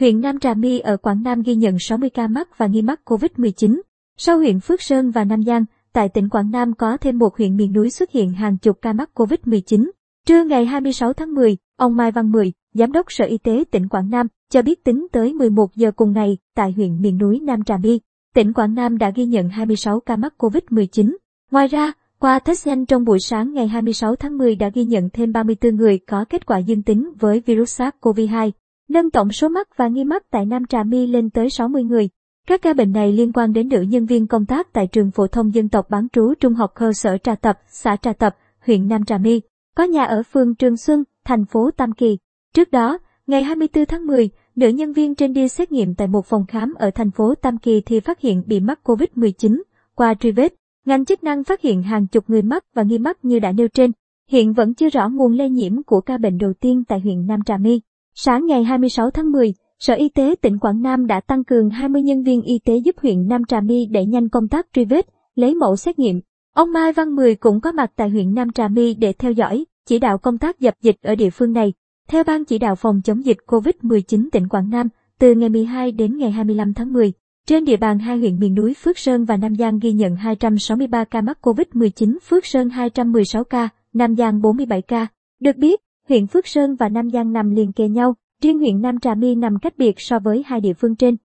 huyện Nam Trà My ở Quảng Nam ghi nhận 60 ca mắc và nghi mắc COVID-19. Sau huyện Phước Sơn và Nam Giang, tại tỉnh Quảng Nam có thêm một huyện miền núi xuất hiện hàng chục ca mắc COVID-19. Trưa ngày 26 tháng 10, ông Mai Văn Mười, Giám đốc Sở Y tế tỉnh Quảng Nam, cho biết tính tới 11 giờ cùng ngày, tại huyện miền núi Nam Trà My, tỉnh Quảng Nam đã ghi nhận 26 ca mắc COVID-19. Ngoài ra, qua test nhanh trong buổi sáng ngày 26 tháng 10 đã ghi nhận thêm 34 người có kết quả dương tính với virus SARS-CoV-2, nâng tổng số mắc và nghi mắc tại Nam Trà My lên tới 60 người. Các ca bệnh này liên quan đến nữ nhân viên công tác tại trường phổ thông dân tộc bán trú trung học cơ sở Trà Tập, xã Trà Tập, huyện Nam Trà My, có nhà ở phường Trường Xuân, thành phố Tam Kỳ. Trước đó, ngày 24 tháng 10, nữ nhân viên trên đi xét nghiệm tại một phòng khám ở thành phố Tam Kỳ thì phát hiện bị mắc COVID-19. Qua truy vết, ngành chức năng phát hiện hàng chục người mắc và nghi mắc như đã nêu trên. Hiện vẫn chưa rõ nguồn lây nhiễm của ca bệnh đầu tiên tại huyện Nam Trà My. Sáng ngày 26 tháng 10, Sở Y tế tỉnh Quảng Nam đã tăng cường 20 nhân viên y tế giúp huyện Nam Trà My đẩy nhanh công tác truy vết, lấy mẫu xét nghiệm. Ông Mai Văn Mười cũng có mặt tại huyện Nam Trà My để theo dõi, chỉ đạo công tác dập dịch ở địa phương này. Theo Ban Chỉ đạo phòng chống dịch COVID-19 tỉnh Quảng Nam, từ ngày 12 đến ngày 25 tháng 10, trên địa bàn hai huyện miền núi Phước Sơn và Nam Giang ghi nhận 263 ca mắc COVID-19, Phước Sơn 216 ca, Nam Giang 47 ca. Được biết, huyện Phước Sơn và Nam Giang nằm liền kề nhau, riêng huyện Nam Trà My nằm cách biệt so với hai địa phương trên.